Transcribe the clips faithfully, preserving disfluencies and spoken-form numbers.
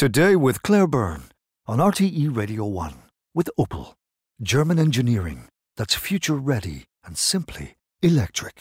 Today with Claire Byrne on R T E Radio one with Opel. German engineering that's future-ready and simply electric.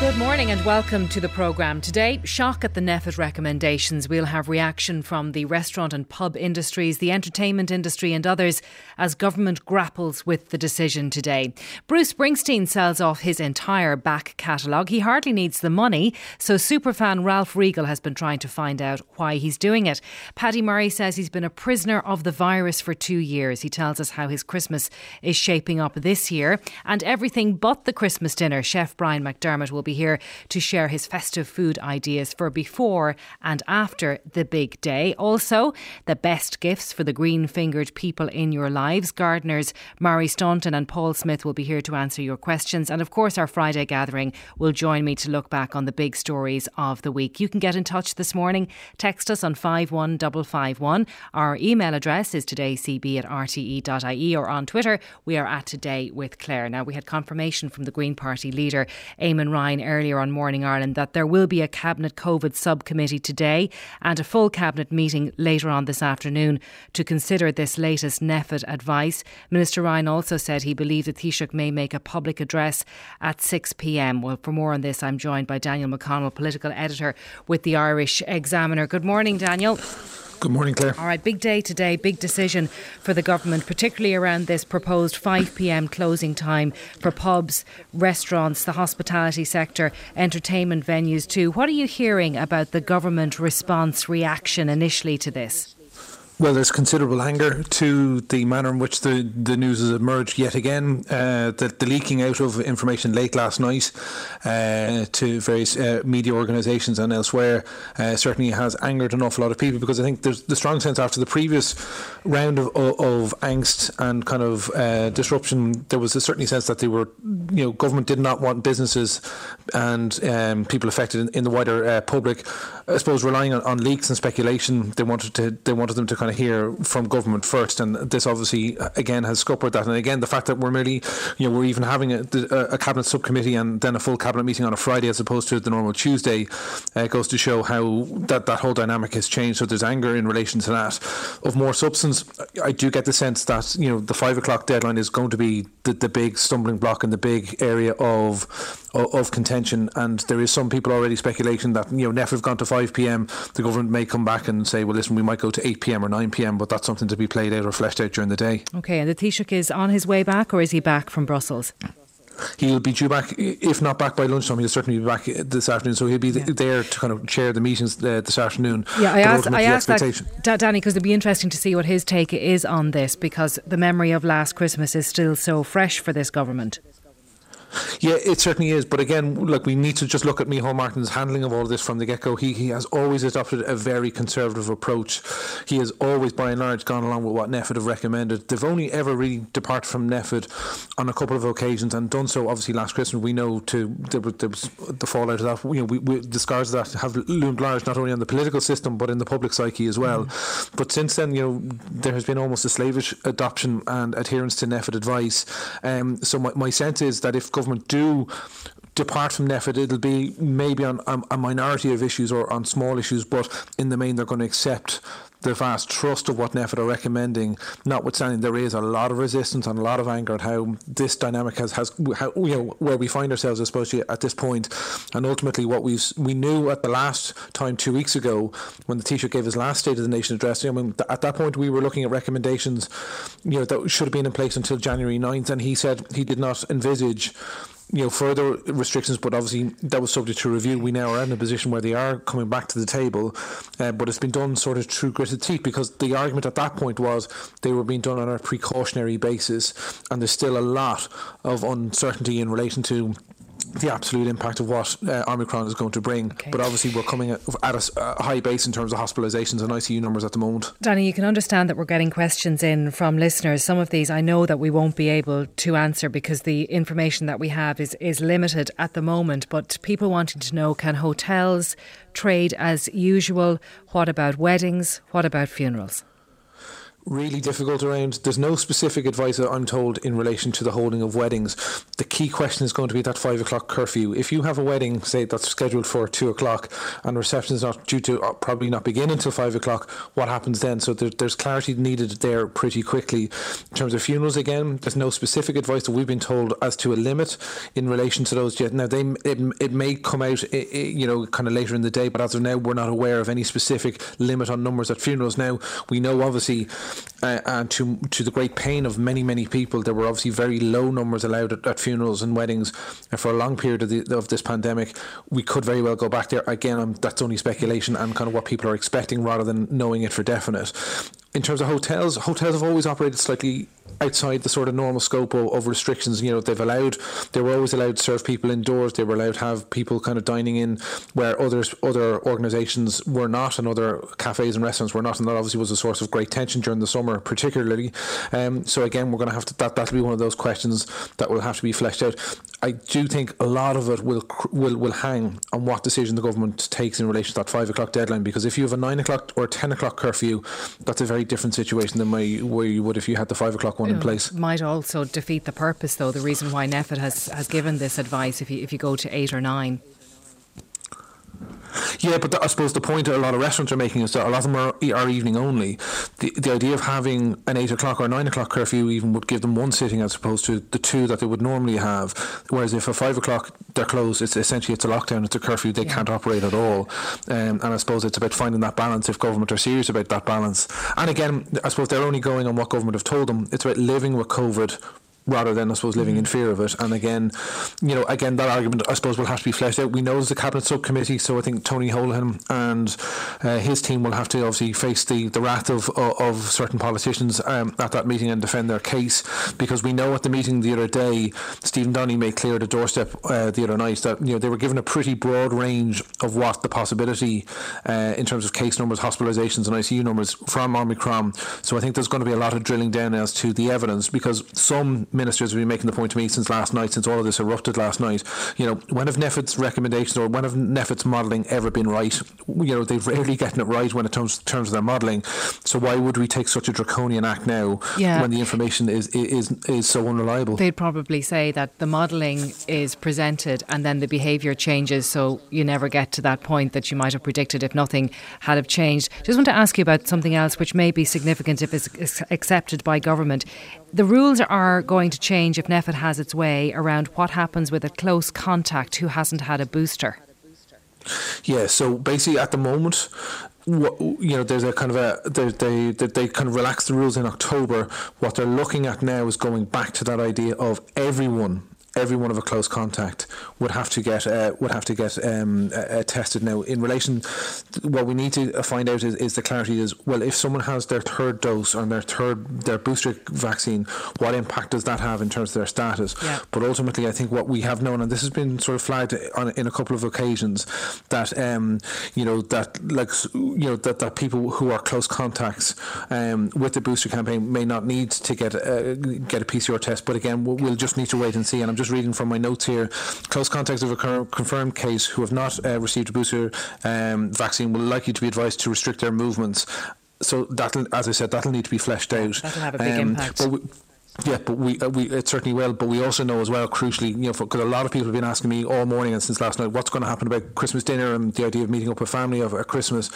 Good morning and welcome to the programme. Today, shock at the NPHET recommendations. We'll have reaction from the restaurant and pub industries, the entertainment industry and others as government grapples with the decision today. Bruce Springsteen sells off his entire back catalogue. He hardly needs the money, so superfan Ralph Riegel has been trying to find out why he's doing it. Paddy Murray says he's been a prisoner of the virus for two years. He tells us how his Christmas is shaping up this year. And everything but the Christmas dinner, Chef Brian McDermott will be here to share his festive food ideas for before and after the big day. Also, the best gifts for the green-fingered people in your lives. Gardeners Mary Staunton and Paul Smith will be here to answer your questions. And of course, our Friday gathering will join me to look back on the big stories of the week. You can get in touch this morning. Text us on five one five five one. Our email address is todaycb at r t e dot i e, or on Twitter, we are at Today with Claire. Now, we had confirmation from the Green Party leader, Eamon Ryan, earlier on Morning Ireland that there will be a Cabinet COVID subcommittee today and a full Cabinet meeting later on this afternoon to consider this latest NPHET advice. Minister Ryan also said he believed that Taoiseach may make a public address at six p m. Well, for more on this, I'm joined by Daniel McConnell, political editor with the Irish Examiner. Good morning, Daniel. Good morning, Claire. All right, big day today, big decision for the government, particularly around this proposed five p m closing time for pubs, restaurants, the hospitality sector, entertainment venues too. What are you hearing about the government response reaction initially to this? Well, there's considerable anger to the manner in which the, the news has emerged yet again. Uh, the, the leaking out of information late last night uh, to various uh, media organisations and elsewhere uh, certainly has angered an awful lot of people, because I think there's the strong sense after the previous round of, of, of angst and kind of uh, disruption, there was a certainly sense that they were, you know, government did not want businesses and um, people affected in, in the wider uh, public, I suppose, relying on, on leaks and speculation. They wanted to, they wanted them to kind hear from government first, and this obviously again has scuppered that. And again, the fact that we're merely, you know, we're even having a, a cabinet subcommittee and then a full cabinet meeting on a Friday as opposed to the normal Tuesday uh, goes to show how that, that whole dynamic has changed. So there's anger in relation to that. Of more substance, I do get the sense that, you know, the five o'clock deadline is going to be the, the big stumbling block and the big area of, of of contention. And there is some people already speculating that, you know, NPHET have gone to five p m, the government may come back and say, well, listen, we might go to eight p m or nine p m, but that's something to be played out or fleshed out during the day. OK, and the Taoiseach is on his way back, or is he back from Brussels? He'll be due back, if not back by lunchtime, he'll certainly be back this afternoon. So he'll be yeah. there to kind of chair the meetings uh, this afternoon. Yeah, I asked, I asked that, Danny, because it'll be interesting to see what his take is on this, because the memory of last Christmas is still so fresh for this government. Yeah, it certainly is. But again, look, we need to just look at Micheál Martin's handling of all of this from the get-go. He he has always adopted a very conservative approach. He has always, by and large, gone along with what NPHET have recommended. They've only ever really departed from NPHET on a couple of occasions, and done so, obviously, last Christmas. We know to there was, there was the fallout of that. You know, we, we, the scars of that have loomed large, not only on the political system, but in the public psyche as well. Mm. But since then, you know, there has been almost a slavish adoption and adherence to NPHET advice. Um, so my, my sense is that if government do depart from NPHET, it'll be maybe on, on a minority of issues or on small issues, but in the main they're going to accept the vast trust of what NPHET are recommending, notwithstanding there is a lot of resistance and a lot of anger at how this dynamic has, has how, you know, where we find ourselves, especially at this point. And ultimately what we we knew at the last time two weeks ago when the Taoiseach gave his last State of the Nation address, I mean, at that point we were looking at recommendations, you know, that should have been in place until January ninth, and he said he did not envisage, you know, further restrictions, but obviously that was subject to review. We now are in a position where they are coming back to the table, uh, but it's been done sort of through gritted teeth, because the argument at that point was they were being done on a precautionary basis, and there's still a lot of uncertainty in relation to the absolute impact of what uh, Omicron is going to bring. Okay. But obviously we're coming at, at a, a high base in terms of hospitalisations and I C U numbers at the moment. Danny, you can understand that we're getting questions in from listeners. Some of these I know that we won't be able to answer because the information that we have is, is limited at the moment. But people wanting to know, can hotels trade as usual? What about weddings? What about funerals? Really difficult around. There's no specific advice, I'm told, in relation to the holding of weddings. The key question is going to be that five o'clock curfew. If you have a wedding, say, that's scheduled for two o'clock and reception is not due to uh, probably not begin until five o'clock, what happens then? So there, there's clarity needed there pretty quickly. In terms of funerals, again, there's no specific advice that we've been told as to a limit in relation to those yet. Now, they it, it may come out, it, it, you know, kind of later in the day, but as of now, we're not aware of any specific limit on numbers at funerals. Now, we know, obviously, Uh, and to to the great pain of many, many people, there were obviously very low numbers allowed at, at funerals and weddings and for a long period of, the, of this pandemic. We could very well go back there. Again, I'm, that's only speculation and kind of what people are expecting rather than knowing it for definite. In terms of hotels, hotels have always operated slightly outside the sort of normal scope of, of restrictions. You know, they've allowed, they were always allowed to serve people indoors. They were allowed to have people kind of dining in where others, other organisations were not, and other cafes and restaurants were not. And that obviously was a source of great tension during the summer, particularly. Um, so again, we're going to have to, that, that'll be one of those questions that will have to be fleshed out. I do think a lot of it will, will, will hang on what decision the government takes in relation to that five o'clock deadline, because if you have a nine o'clock or ten o'clock curfew, that's a very different situation than my, where you would if you had the five o'clock one in place. Might also defeat the purpose, though, the reason why NPHET has, has given this advice if you, if you go to eight or nine. Yeah, but th- I suppose the point that a lot of restaurants are making is that a lot of them are, are evening only. The the idea of having an eight o'clock or nine o'clock curfew even would give them one sitting as opposed to the two that they would normally have. Whereas if at five o'clock they're closed, it's essentially it's a lockdown, it's a curfew, they yeah. can't operate at all. Um, and I suppose it's about finding that balance if government are serious about that balance. And again, I suppose they're only going on what government have told them. It's about living with COVID rather than, I suppose, living in fear of it. And again, you know, again, that argument, I suppose, will have to be fleshed out. We know there's a cabinet subcommittee, so I think Tony Holohan and uh, his team will have to obviously face the, the wrath of, of, of certain politicians um, at that meeting and defend their case, because we know at the meeting the other day, Stephen Donnelly made clear at the doorstep uh, the other night that, you know, they were given a pretty broad range of what the possibility uh, in terms of case numbers, hospitalisations and I C U numbers from Omicron. So I think there's going to be a lot of drilling down as to the evidence, because some ministers have been making the point to me since last night, since all of this erupted last night, you know, when have NPHET's recommendations or when have NPHET's modelling ever been right? You know, they've rarely gotten it right when it comes in terms of their modelling. So why would we take such a draconian act now yeah. when the information is, is is so unreliable? They'd probably say that the modelling is presented and then the behaviour changes, so you never get to that point that you might have predicted if nothing had have changed. Just want to ask you about something else which may be significant if it's accepted by government. The rules are going to change if NPHET has its way around what happens with a close contact who hasn't had a booster. Yeah, so basically at the moment, you know, there's a kind of a they, they they kind of relaxed the rules in October. What they're looking at now is going back to that idea of everyone. Every one of a close contact would have to get uh, would have to get um, uh, tested. Now, in relation, what we need to find out is, is the clarity is, well, if someone has their third dose or their third their booster vaccine, what impact does that have in terms of their status? Yeah. But ultimately, I think what we have known, and this has been sort of flagged on in a couple of occasions, that um, you know that like you know that, that people who are close contacts um, with the booster campaign may not need to get a, get a P C R test. But again, we'll, we'll just need to wait and see. And I'm just reading from my notes here, close contacts of a confirmed case who have not uh, received a booster um, vaccine will likely to be advised to restrict their movements. So that'll, as I said, that'll need to be fleshed out. That'll have a big um, impact. But we, yeah, but we, uh, we it certainly will. But we also know as well, crucially, you know, because a lot of people have been asking me all morning and since last night, what's going to happen about Christmas dinner and the idea of meeting up with family over Christmas.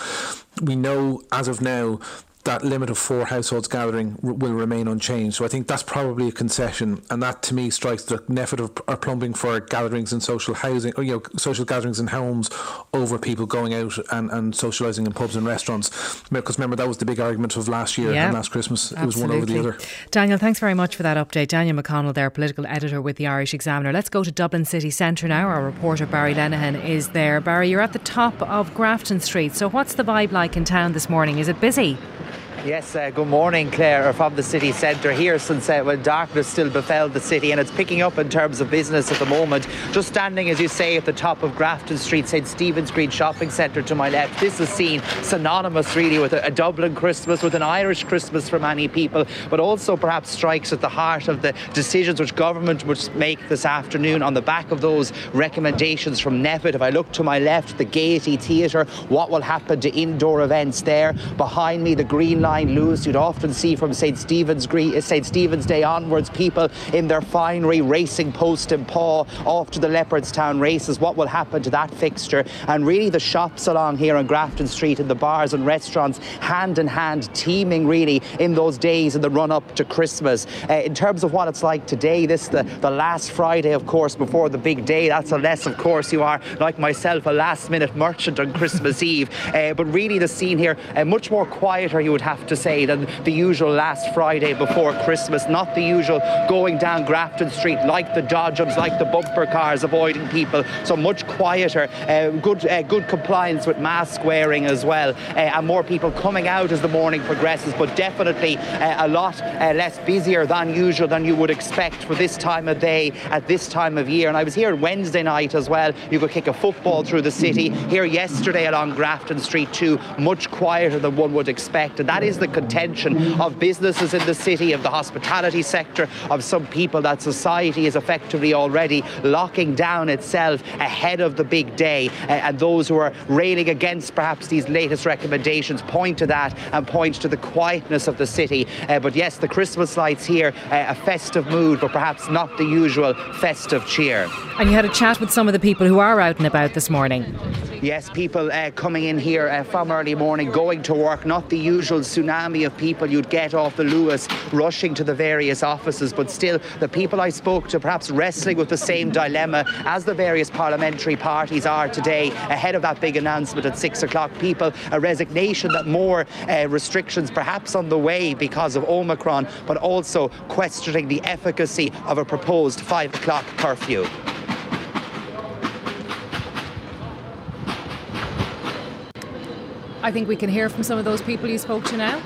We know as of now that limit of four households gathering r- will remain unchanged. So I think that's probably a concession, and that to me strikes the NPHET of are plumbing for gatherings and social housing, or, you know, social gatherings in homes over people going out and, and socialising in pubs and restaurants. Because remember, that was the big argument of last year yeah, and last Christmas. Absolutely. It was one over the other. Daniel, thanks very much for that update. Daniel McConnell there, political editor with the Irish Examiner. Let's go to Dublin City Centre now. Our reporter Barry Lenihan is there. Barry, you're at the top of Grafton Street. So what's the vibe like in town this morning? Is it busy? Yes, uh, good morning, Claire, from the city centre here since uh, well, darkness still befell the city, and it's picking up in terms of business at the moment. Just standing, as you say, at the top of Grafton Street, Saint Stephen's Green Shopping Centre to my left. This is seen synonymous really with a, a Dublin Christmas, with an Irish Christmas for many people, but also perhaps strikes at the heart of the decisions which government must make this afternoon on the back of those recommendations from NPHET. If I look to my left, the Gaiety Theatre, what will happen to indoor events there? Behind me, the Green Line loose. You'd often see from Saint Stephen's, Saint Stephen's Day onwards people in their finery racing post and paw off to the Leopardstown races. What will happen to that fixture? And really the shops along here on Grafton Street and the bars and restaurants hand in hand teeming really in those days in the run-up to Christmas. Uh, in terms of what it's like today, this the, the last Friday of course before the big day. That's unless of course you are like myself a last-minute merchant on Christmas Eve. Uh, but really the scene here uh, much more quieter you would have to say than the usual last Friday before Christmas. Not the usual going down Grafton Street like the dodgems, like the bumper cars avoiding people, so much quieter. uh, good uh, good compliance with mask wearing as well, uh, and more people coming out as the morning progresses, but definitely uh, a lot uh, less busier than usual, than you would expect for this time of day at this time of year. And I was here Wednesday night as well. You could kick a football through the city. Here yesterday along Grafton Street too, much quieter than one would expect, and that is the contention of businesses in the city, of the hospitality sector, of some people, that society is effectively already locking down itself ahead of the big day. And those who are railing against perhaps these latest recommendations point to that and point to the quietness of the city. Uh, but yes, the Christmas lights here, uh, a festive mood, but perhaps not the usual festive cheer. And you had a chat with some of the people who are out and about this morning. Yes, people uh, coming in here uh, from early morning, going to work. Not the usual tsunami of people you'd get off the Lewis rushing to the various offices, but still the people I spoke to perhaps wrestling with the same dilemma as the various parliamentary parties are today ahead of that big announcement at six o'clock. People, a resignation that more uh, restrictions perhaps on the way because of Omicron, but also questioning the efficacy of a proposed five o'clock curfew. I think we can hear from some of those people you spoke to now.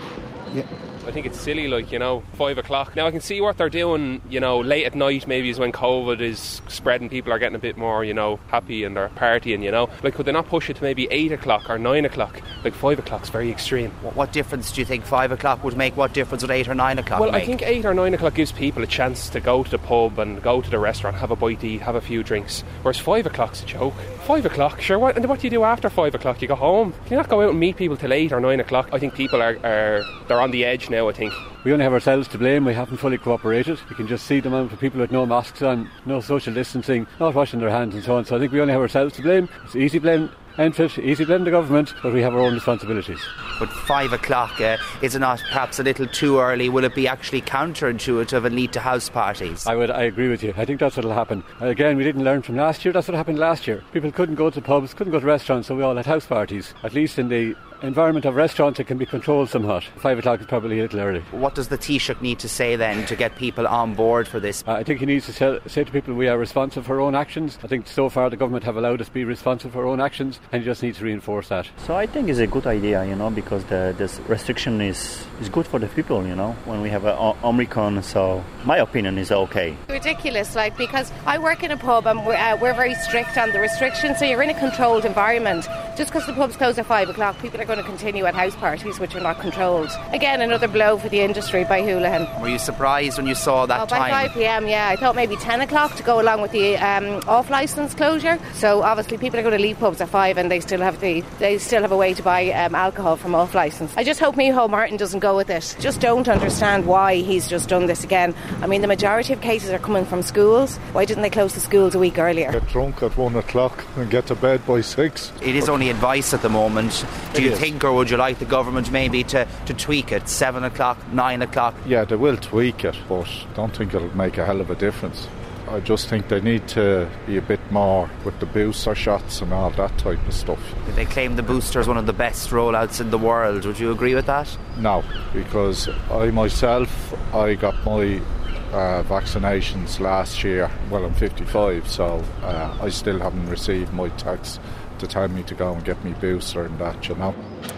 Yeah. I think it's silly, like, you know, five o'clock. Now I can see what they're doing, you know, late at night maybe is when COVID is spreading. People are getting a bit more, you know, happy and they're partying, you know. Like, could they not push it to maybe eight o'clock or nine o'clock? Like, five o'clock's very extreme. What, what difference do you think five o'clock would make? What difference would eight or nine o'clock well, make? Well, I think eight or nine o'clock gives people a chance to go to the pub and go to the restaurant, have a bite to eat, have a few drinks. Whereas five o'clock's a joke. Five o'clock, sure. What, and what do you do after five o'clock? You go home. Can you not go out and meet people till eight or nine o'clock? I think people are, are they're on the edge now. Now, I think we only have ourselves to blame. We haven't fully cooperated. You can just see the amount of people with no masks on, no social distancing, not washing their hands and so on. So I think we only have ourselves to blame. It's easy blame N P H E T, easy blame the government, but we have our own responsibilities. But five o'clock, uh, is it not perhaps a little too early? Will it be actually counterintuitive and lead to house parties? I would, I agree with you. I think that's what will happen. Again, we didn't learn from last year. That's what happened last year. People couldn't go to pubs, couldn't go to restaurants, so we all had house parties. At least in the environment of restaurants, it can be controlled somewhat. Five o'clock is probably a little early. What does the Taoiseach need to say then to get people on board for this? Uh, I think he needs to sell, say to people we are responsible for our own actions. I think so far the government have allowed us to be responsible for our own actions, and he just needs to reinforce that. So I think it's a good idea, you know, because the, this restriction is, is good for the people, you know, when we have a Omicron, so my opinion is okay. Ridiculous, like, because I work in a pub and we're, uh, we're very strict on the restrictions, so you're in a controlled environment. Just because the pub's close at five o'clock, people are going to continue at house parties which are not controlled. Again, another blow for the industry by Houlihan. Were you surprised when you saw that oh, time? By five p.m, yeah. I thought maybe ten o'clock to go along with the um, off-licence closure. So obviously people are going to leave pubs at five and they still have the they still have a way to buy um, alcohol from off-licence. I just hope Micheál Martin doesn't go with it. Just don't understand why he's just done this again. I mean, the majority of cases are coming from schools. Why didn't they close the schools a week earlier? Get drunk at one o'clock and get to bed by six. It is only advice at the moment. Do you think, or would you like the government maybe to, to tweak it? seven o'clock, nine o'clock? Yeah, they will tweak it, but I don't think it'll make a hell of a difference. I just think they need to be a bit more with the booster shots and all that type of stuff. They claim the booster is one of the best rollouts in the world. Would you agree with that? No, because I myself, I got my Uh, vaccinations last year. Well, I'm fifty-five, so uh, I still haven't received my text to tell me to go and get me booster and that, you know.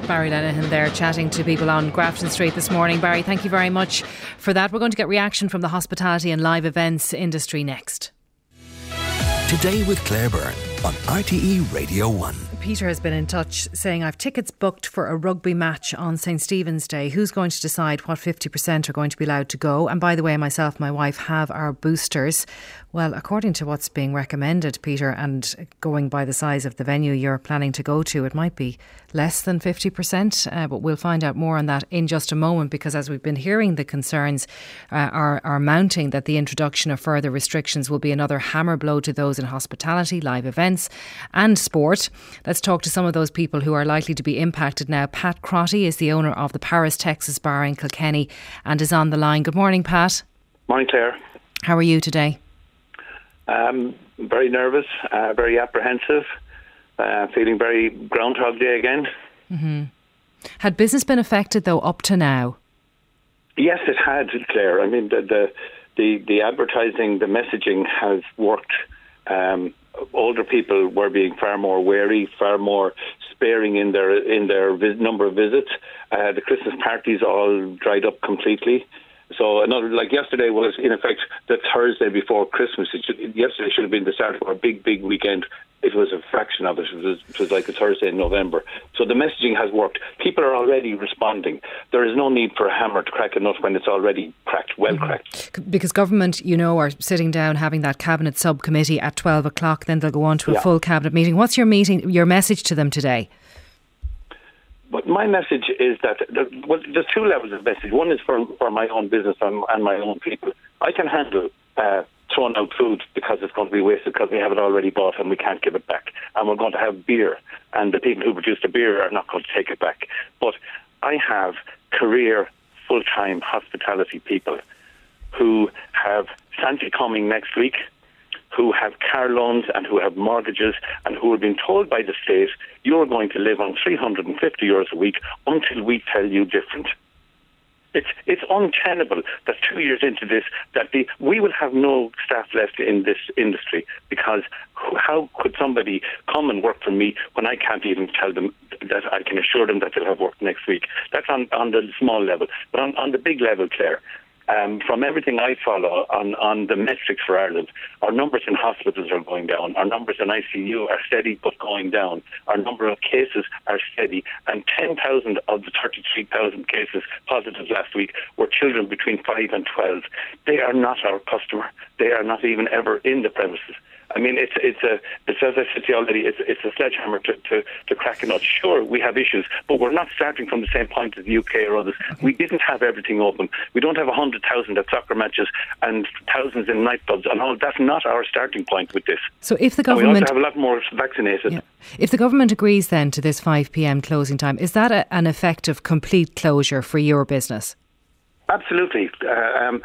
Barry Lenihan there chatting to people on Grafton Street this morning. Barry, thank you very much for that. We're going to get reaction from the hospitality and live events industry next. Today with Claire Byrne on R T E Radio one. Peter has been in touch saying, I've tickets booked for a rugby match on Saint Stephen's Day. Who's going to decide what fifty percent are going to be allowed to go? And by the way, myself and my wife have our boosters. Well, according to what's being recommended, Peter, and going by the size of the venue you're planning to go to, it might be less than fifty percent. Uh, but we'll find out more on that in just a moment, because as we've been hearing, the concerns uh, are, are mounting that the introduction of further restrictions will be another hammer blow to those in hospitality, live events and sport. Let's talk to some of those people who are likely to be impacted now. Pat Crotty is the owner of the Paris Texas Bar in Kilkenny and is on the line. Good morning, Pat. Morning, Claire. How are you today? Um, very nervous, uh, very apprehensive, uh, feeling very Groundhog Day again. Mm-hmm. Had business been affected, though, up to now? Yes, it had, Claire. I mean, the the, the, the advertising, the messaging has worked. Um, older people were being far more wary, far more sparing in their in their vis- number of visits. Uh, the Christmas parties all dried up completely. So another, like yesterday was in effect the Thursday before Christmas. It should, yesterday should have been the start of our big, big weekend. It was a fraction of it. It was, it was like a Thursday in November. So the messaging has worked. People are already responding. There is no need for a hammer to crack a nut when it's already cracked, well mm-hmm. cracked. Because government, you know, are sitting down having that cabinet subcommittee at twelve o'clock. Then they'll go on to a yeah. full cabinet meeting. What's your meeting? Your message to them today? But my message is that well, there's two levels of message. One is for, for my own business and, and my own people. I can handle uh, throwing out food because it's going to be wasted because we have it already bought and we can't give it back. And we're going to have beer, and the people who produce the beer are not going to take it back. But I have career, full-time hospitality people who have Santa coming next week, who have car loans and who have mortgages and who have been told by the state, you're going to live on three hundred fifty euros a week until we tell you different. It's it's untenable that two years into this, that the, we will have no staff left in this industry, because how could somebody come and work for me when I can't even tell them that I can assure them that they'll have work next week? That's on, on the small level. But on, on the big level, Claire, Um, from everything I follow on, on the metrics for Ireland, our numbers in hospitals are going down. Our numbers in I C U are steady but going down. Our number of cases are steady. And ten thousand of the thirty-three thousand cases positive last week were children between five and twelve. They are not our customer. They are not even ever in the premises. I mean, it's it's a it's as I said to you already, it's it's a sledgehammer to, to, to crack a nut. Sure, we have issues, but we're not starting from the same point as the U K or others. Okay. We didn't have everything open. We don't have one hundred thousand at soccer matches and thousands in nightclubs and all. That's not our starting point with this. So if the government... And we ought to have a lot more vaccinated. Yeah. If the government agrees then to this five p.m. closing time, is that a, an effective complete closure for your business? Absolutely. Uh, um,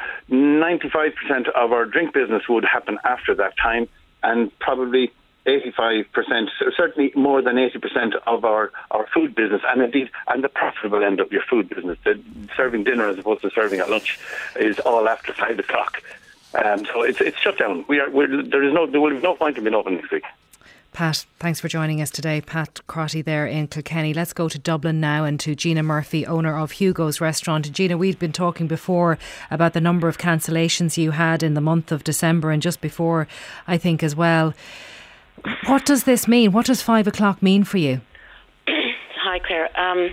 ninety-five percent of our drink business would happen after that time. And probably eighty-five percent, certainly more than eighty percent of our, our food business, and indeed, and the profitable end of your food business, the serving dinner as opposed to serving at lunch, is all after five o'clock. Um, so it's it's shut down. We are we're, there is no there will be no point in being open next week. Pat, thanks for joining us today. Pat Crotty there in Kilkenny. Let's go to Dublin now and to Gina Murphy, owner of Hugo's Restaurant. Gina, we'd been talking before about the number of cancellations you had in the month of December and just before, I think, as well. What does this mean? What does five o'clock mean for you? Hi, Claire. Um,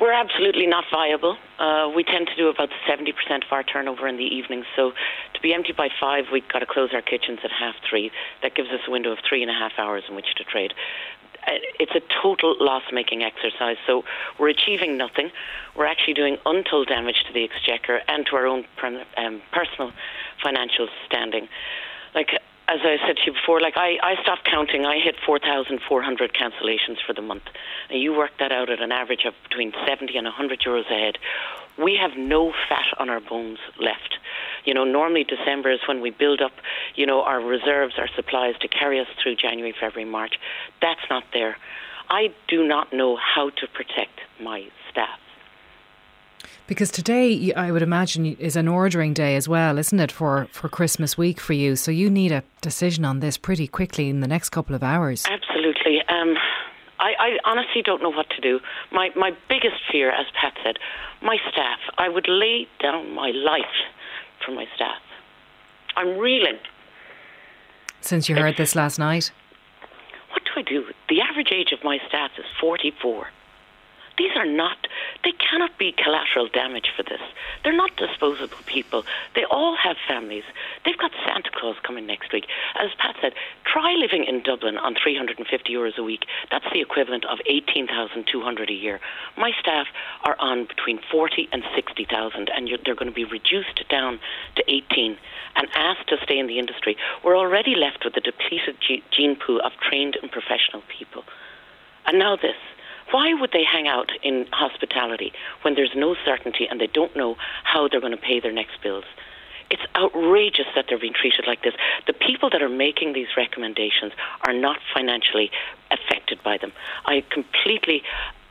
we're absolutely not viable. Uh, we tend to do about seventy percent of our turnover in the evening. So to be empty by five, we've got to close our kitchens at half three. That gives us a window of three and a half hours in which to trade. It's a total loss-making exercise. So we're achieving nothing. We're actually doing untold damage to the exchequer and to our own per- um, personal financial standing. Like, as I said to you before, like I, I stopped counting. I hit four thousand four hundred cancellations for the month. And you work that out at an average of between seventy and one hundred euros a head. We have no fat on our bones left. You know, normally December is when we build up, you know, our reserves, our supplies to carry us through January, February, March. That's not there. I do not know how to protect my staff. Because today, I would imagine, is an ordering day as well, isn't it, for, for Christmas week for you? So you need a decision on this pretty quickly in the next couple of hours. Absolutely. Um, I, I honestly don't know what to do. My my biggest fear, as Pat said, my staff. I would lay down my life for my staff. I'm reeling. Since you heard this last night? What do I do? The average age of my staff is forty-four. These are not, they cannot be collateral damage for this. They're not disposable people. They all have families. They've got Santa Claus coming next week. As Pat said, try living in Dublin on three hundred fifty euros a week. That's the equivalent of eighteen thousand two hundred a year. My staff are on between forty and sixty thousand, and you're, they're going to be reduced down to eighteen and asked to stay in the industry. We're already left with a depleted gene pool of trained and professional people. And now this. Why would they hang out in hospitality when there's no certainty and they don't know how they're going to pay their next bills? It's outrageous that they're being treated like this. The people that are making these recommendations are not financially affected by them. I completely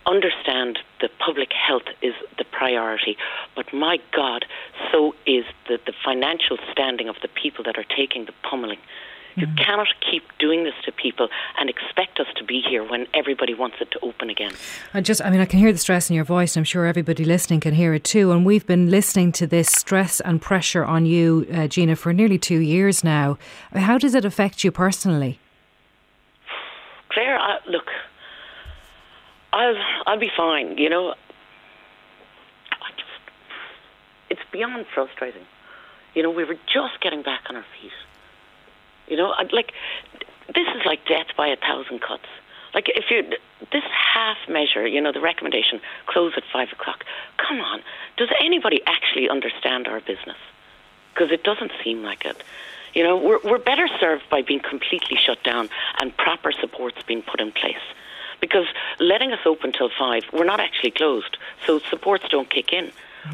understand the public health is the priority, but my God, so is the, the financial standing of the people that are taking the pummeling. You cannot keep doing this to people and expect us to be here when everybody wants it to open again. I just, I mean, I can hear the stress in your voice. And I'm sure everybody listening can hear it too. And we've been listening to this stress and pressure on you, uh, Gina, for nearly two years now. How does it affect you personally? Claire, I, look, I'll, I'll be fine, you know. I just, it's beyond frustrating. You know, we were just getting back on our feet. You know, like, this is like death by a thousand cuts. Like, if you, this half measure, you know, the recommendation, close at five o'clock. Come on, does anybody actually understand our business? Because it doesn't seem like it. You know, we're, we're better served by being completely shut down and proper supports being put in place. Because letting us open till five, we're not actually closed, so supports don't kick in.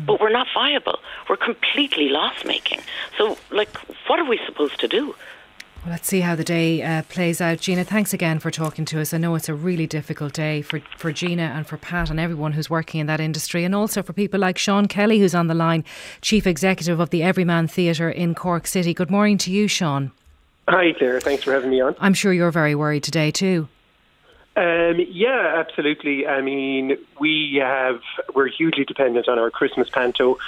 But we're not viable. We're completely loss-making. So, like, what are we supposed to do? Well, let's see how the day uh, plays out. Gina, thanks again for talking to us. I know it's a really difficult day for, for Gina and for Pat and everyone who's working in that industry, and also for people like Sean Kelly, who's on the line, Chief Executive of the Everyman Theatre in Cork City. Good morning to you, Sean. Hi, Claire. Thanks for having me on. I'm sure you're very worried today too. Um, yeah, absolutely. I mean, we have, we're hugely dependent on our Christmas panto.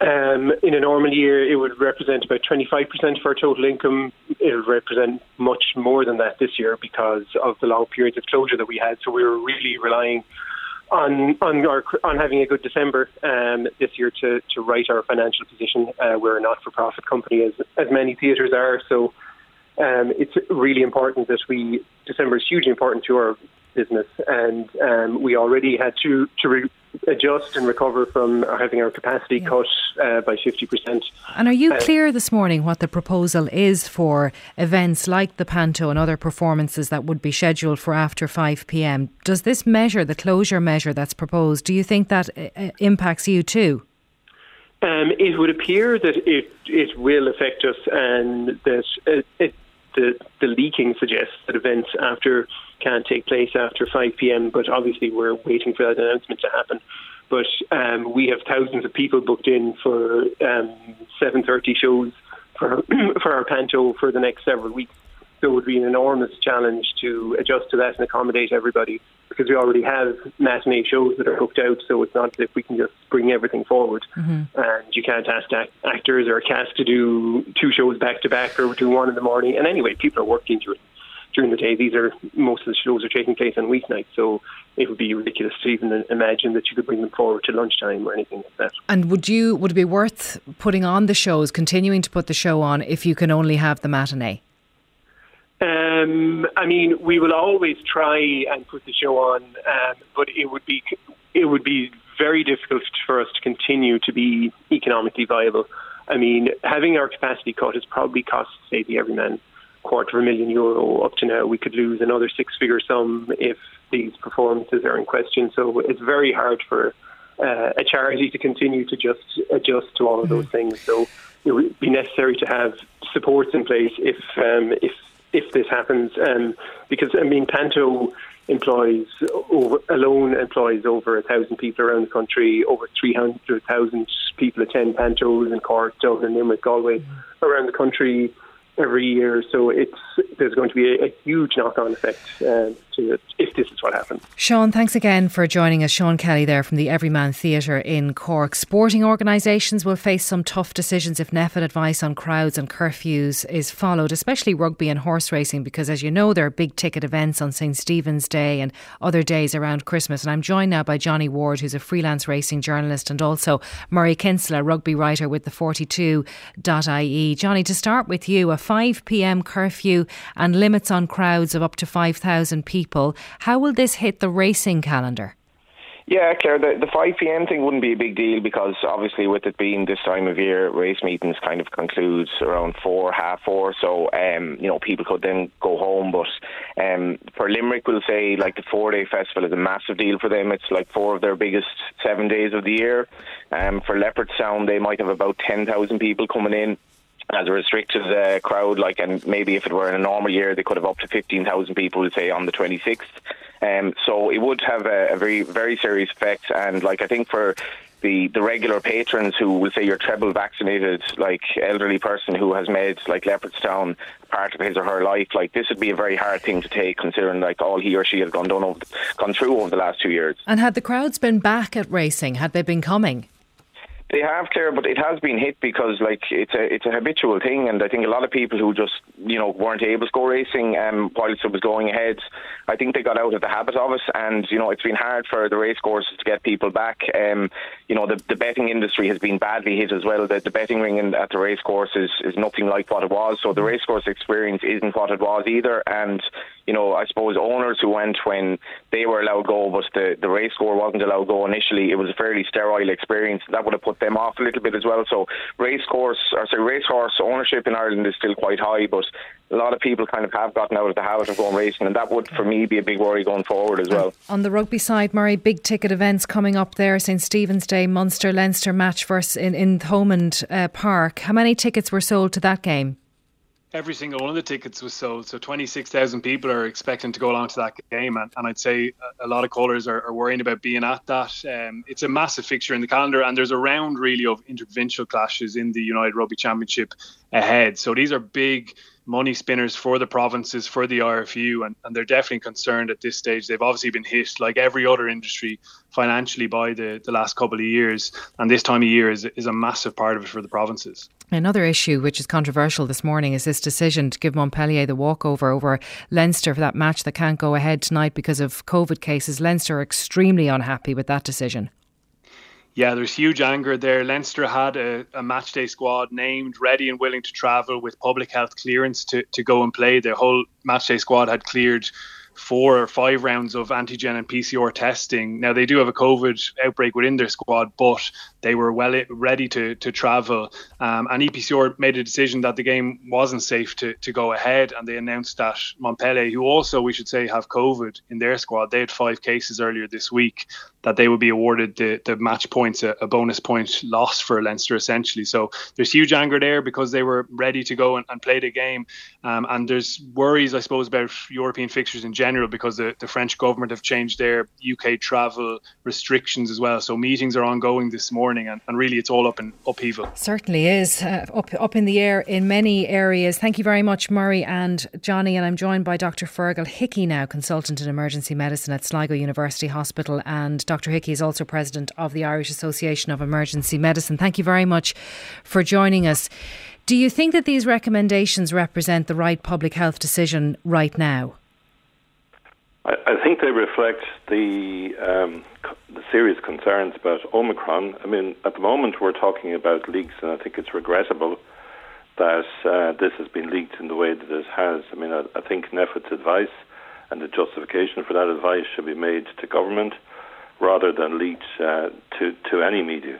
Um, in a normal year, it would represent about twenty-five percent of our total income. It would represent much more than that this year because of the long periods of closure that we had. So we were really relying on on, our, on having a good December um, this year to, to right our financial position. Uh, we're a not-for-profit company, as, as many theatres are. So um, it's really important that we... December is hugely important to our business, and um, we already had to... to re- adjust and recover from having our capacity yeah. cut uh, by fifty percent. And are you clear this morning what the proposal is for events like the Panto and other performances that would be scheduled for after five p.m? Does this measure, the closure measure that's proposed, do you think that uh, impacts you too? Um, it would appear that it, it will affect us, and that uh, it, the, the leaking suggests that events after can't take place after five p.m, but obviously we're waiting for that announcement to happen. But um, we have thousands of people booked in for um, seven thirty shows for, for our Panto for the next several weeks. So it would be an enormous challenge to adjust to that and accommodate everybody, because we already have matinee shows that are booked out, so it's not as if we can just bring everything forward. Mm-hmm. And you can't ask act- actors or cast to do two shows back-to-back or do one in the morning. And anyway, people are working during during the day. These are, most of the shows are taking place on weeknights, so it would be ridiculous to even imagine that you could bring them forward to lunchtime or anything like that. And would you, would it be worth putting on the shows, continuing to put the show on, if you can only have the matinee? Um, I mean, we will always try and put the show on, um, but it would be, it would be very difficult for us to continue to be economically viable. I mean, having our capacity cut has probably cost, say, the Everyman quarter of a million euro up to now. We could lose another six-figure sum if these performances are in question. So it's very hard for uh, a charity to continue to just adjust to all of those things. So it would be necessary to have supports in place if um, if if this happens. Um, because, I mean, Panto employs over, alone employs over a thousand people around the country. Over three hundred thousand people attend Pantos in Cork, Dublin, Limerick, Galway, around the country every year. So it's, there's going to be a, a huge knock-on effect uh, to it if this is what happens. Sean, thanks again for joining us. Sean Kelly there from the Everyman Theatre in Cork. Sporting organisations will face some tough decisions if NPHET advice on crowds and curfews is followed, especially rugby and horse racing, because as you know there are big ticket events on Saint Stephen's Day and other days around Christmas. And I'm joined now by Johnny Ward, who's a freelance racing journalist, and also Murray Kinsella, rugby writer with the forty-two dot I E. Johnny, to start with you, a five p.m. curfew and limits on crowds of up to five thousand people. How will this hit the racing calendar? Yeah, Claire, the, the five p.m. thing wouldn't be a big deal because obviously with it being this time of year, race meetings kind of concludes around four, half four, so um, you know, people could then go home. But um, for Limerick, we'll say like the four-day festival is a massive deal for them. It's like four of their biggest seven days of the year. Um, for Leopardstown, they might have about ten thousand people coming in as a restricted uh, crowd, like, and maybe if it were in a normal year, they could have up to fifteen thousand people, say, on the twenty-sixth. Um, so it would have a, a very, very serious effect. And, like, I think for the, the regular patrons who will say your treble vaccinated, like, elderly person who has made, like, Leopardstown part of his or her life, like, this would be a very hard thing to take, considering, like, all he or she has gone, done over, gone through over the last two years. And had the crowds been back at racing? Had they been coming? They have, Claire, but it has been hit because, like, it's a it's a habitual thing, and I think a lot of people who just, you know, weren't able to go racing um, whilst it was going ahead, I think they got out of the habit of it, and, you know, it's been hard for the race courses to get people back. Um, you know, the, the betting industry has been badly hit as well. The, the betting ring in, at the race course is, is nothing like what it was, so the race course experience isn't what it was either, and, you know, I suppose owners who went when they were allowed go, but the, the race score wasn't allowed go initially, it was a fairly sterile experience. That would have put them off a little bit as well. So race course, or sorry, racehorse ownership in Ireland is still quite high, but a lot of people kind of have gotten out of the habit of going racing, and that would, for me, be a big worry going forward as well. On the rugby side, Murray, big ticket events coming up there, Saint Stephen's Day, Munster, Leinster match versus in, in Thomond uh, Park. How many tickets were sold to that game? Every single one of the tickets was sold, so twenty-six thousand people are expecting to go along to that game, and, and I'd say a lot of callers are, are worrying about being at that. Um, it's a massive fixture in the calendar, and there's a round really of interprovincial clashes in the United Rugby Championship ahead, so these are big money spinners for the provinces, for the R F U, and, and they're definitely concerned at this stage. They've obviously been hit, like every other industry, financially by the, the last couple of years, and this time of year is, is a massive part of it for the provinces. Another issue which is controversial this morning is this decision to give Montpellier the walkover over Leinster for that match that can't go ahead tonight because of COVID cases. Leinster are extremely unhappy with that decision. Yeah, there's huge anger there. Leinster had a, a matchday squad named, ready and willing to travel with public health clearance to, to go and play. Their whole matchday squad had cleared four or five rounds of antigen and P C R testing. Now, they do have a COVID outbreak within their squad, but they were well ready to, to travel. Um, and E P C R made a decision that the game wasn't safe to, to go ahead, and they announced that Montpellier, who also, we should say, have COVID in their squad, they had five cases earlier this week, that they would be awarded the, the match points, a, a bonus point loss for Leinster, essentially. So there's huge anger there because they were ready to go and, and play the game. Um, and there's worries, I suppose, about European fixtures in general because the, the French government have changed their U K travel restrictions as well. So meetings are ongoing this morning, and, and really it's all up in upheaval. Certainly is. Uh, up, up in the air in many areas. Thank you very much, Murray and Johnny. And I'm joined by Dr Fergal Hickey now, consultant in emergency medicine at Sligo University Hospital, and Dr Dr Hickey is also president of the Irish Association of Emergency Medicine. Thank you very much for joining us. Do you think that these recommendations represent the right public health decision right now? I, I think they reflect the, um, the serious concerns about Omicron. I mean, at the moment we're talking about leaks, and I think it's regrettable that uh, this has been leaked in the way that it has. I mean, I, I think NPHET's advice and the justification for that advice should be made to government rather than lead uh, to, to any media.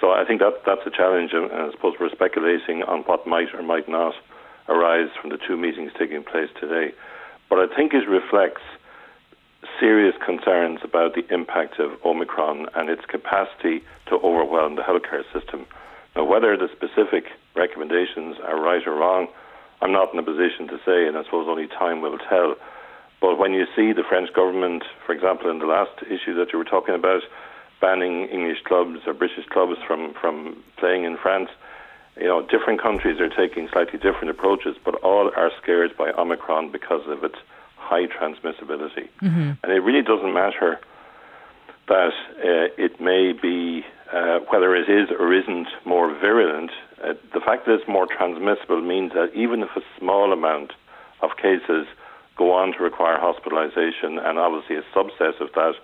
So I think that that's a challenge, and I suppose we're speculating on what might or might not arise from the two meetings taking place today. But I think it reflects serious concerns about the impact of Omicron and its capacity to overwhelm the healthcare system. Now, whether the specific recommendations are right or wrong, I'm not in a position to say, and I suppose only time will tell. But when you see the French government, for example, in the last issue that you were talking about, banning English clubs or British clubs from, from playing in France, you know, different countries are taking slightly different approaches, but all are scared by Omicron because of its high transmissibility. Mm-hmm. And it really doesn't matter that uh, it may be, uh, whether it is or isn't more virulent, uh, the fact that it's more transmissible means that even if a small amount of cases go on to require hospitalisation, and obviously a subset of that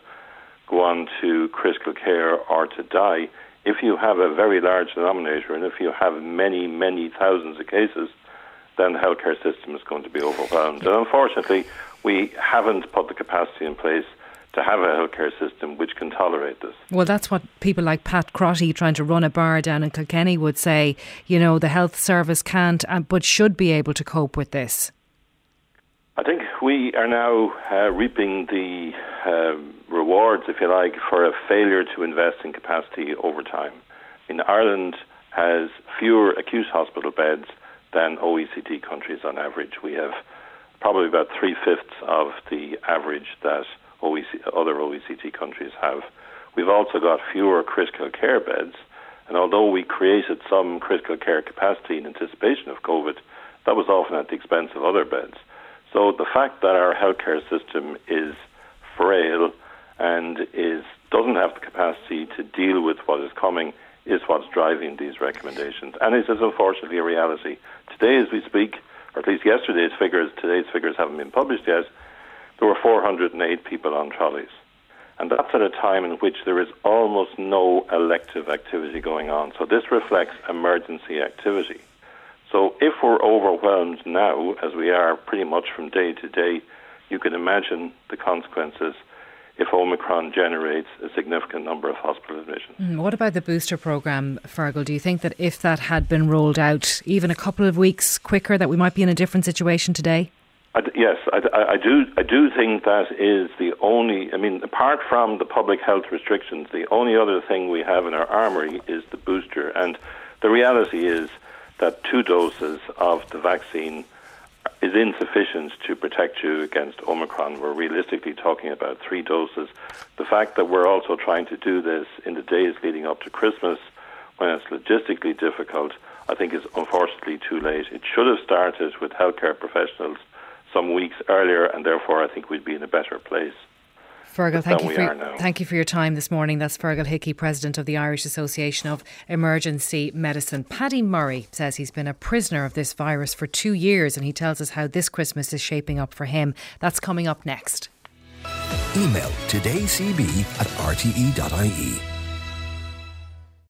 go on to critical care or to die, if you have a very large denominator and if you have many, many thousands of cases, then the healthcare system is going to be overwhelmed. And unfortunately, we haven't put the capacity in place to have a healthcare system which can tolerate this. Well, that's what people like Pat Crotty, trying to run a bar down in Kilkenny, would say. You know, the health service can't, but should be able to cope with this. I think we are now uh, reaping the uh, rewards, if you like, for a failure to invest in capacity over time. In Ireland has fewer acute hospital beds than O E C D countries on average. We have probably about three-fifths of the average that O E C, other O E C D countries have. We've also got fewer critical care beds, and although we created some critical care capacity in anticipation of COVID, that was often at the expense of other beds. So the fact that our healthcare system is frail and is doesn't have the capacity to deal with what is coming is what's driving these recommendations. And it is unfortunately a reality. Today as we speak, or at least yesterday's figures, today's figures haven't been published yet, there were four hundred eight people on trolleys. And that's at a time in which there is almost no elective activity going on. So this reflects emergency activity. So if we're overwhelmed now, as we are pretty much from day to day, you can imagine the consequences if Omicron generates a significant number of hospital admissions. Mm, what about the booster programme, Fergal? Do you think that if that had been rolled out even a couple of weeks quicker, that we might be in a different situation today? I d- yes, I, d- I, do, I do think that is the only, I mean, apart from the public health restrictions, the only other thing we have in our armoury is the booster. And the reality is that two doses of the vaccine is insufficient to protect you against Omicron. We're realistically talking about three doses. The fact that we're also trying to do this in the days leading up to Christmas, when it's logistically difficult, I think is unfortunately too late. It should have started with healthcare professionals some weeks earlier, and therefore I think we'd be in a better place. Fergal, thank you, for your, thank you for your time this morning. That's Fergal Hickey, President of the Irish Association of Emergency Medicine. Paddy Murray says he's been a prisoner of this virus for two years and he tells us how this Christmas is shaping up for him. That's coming up next. Email todaycb at r t e dot i e.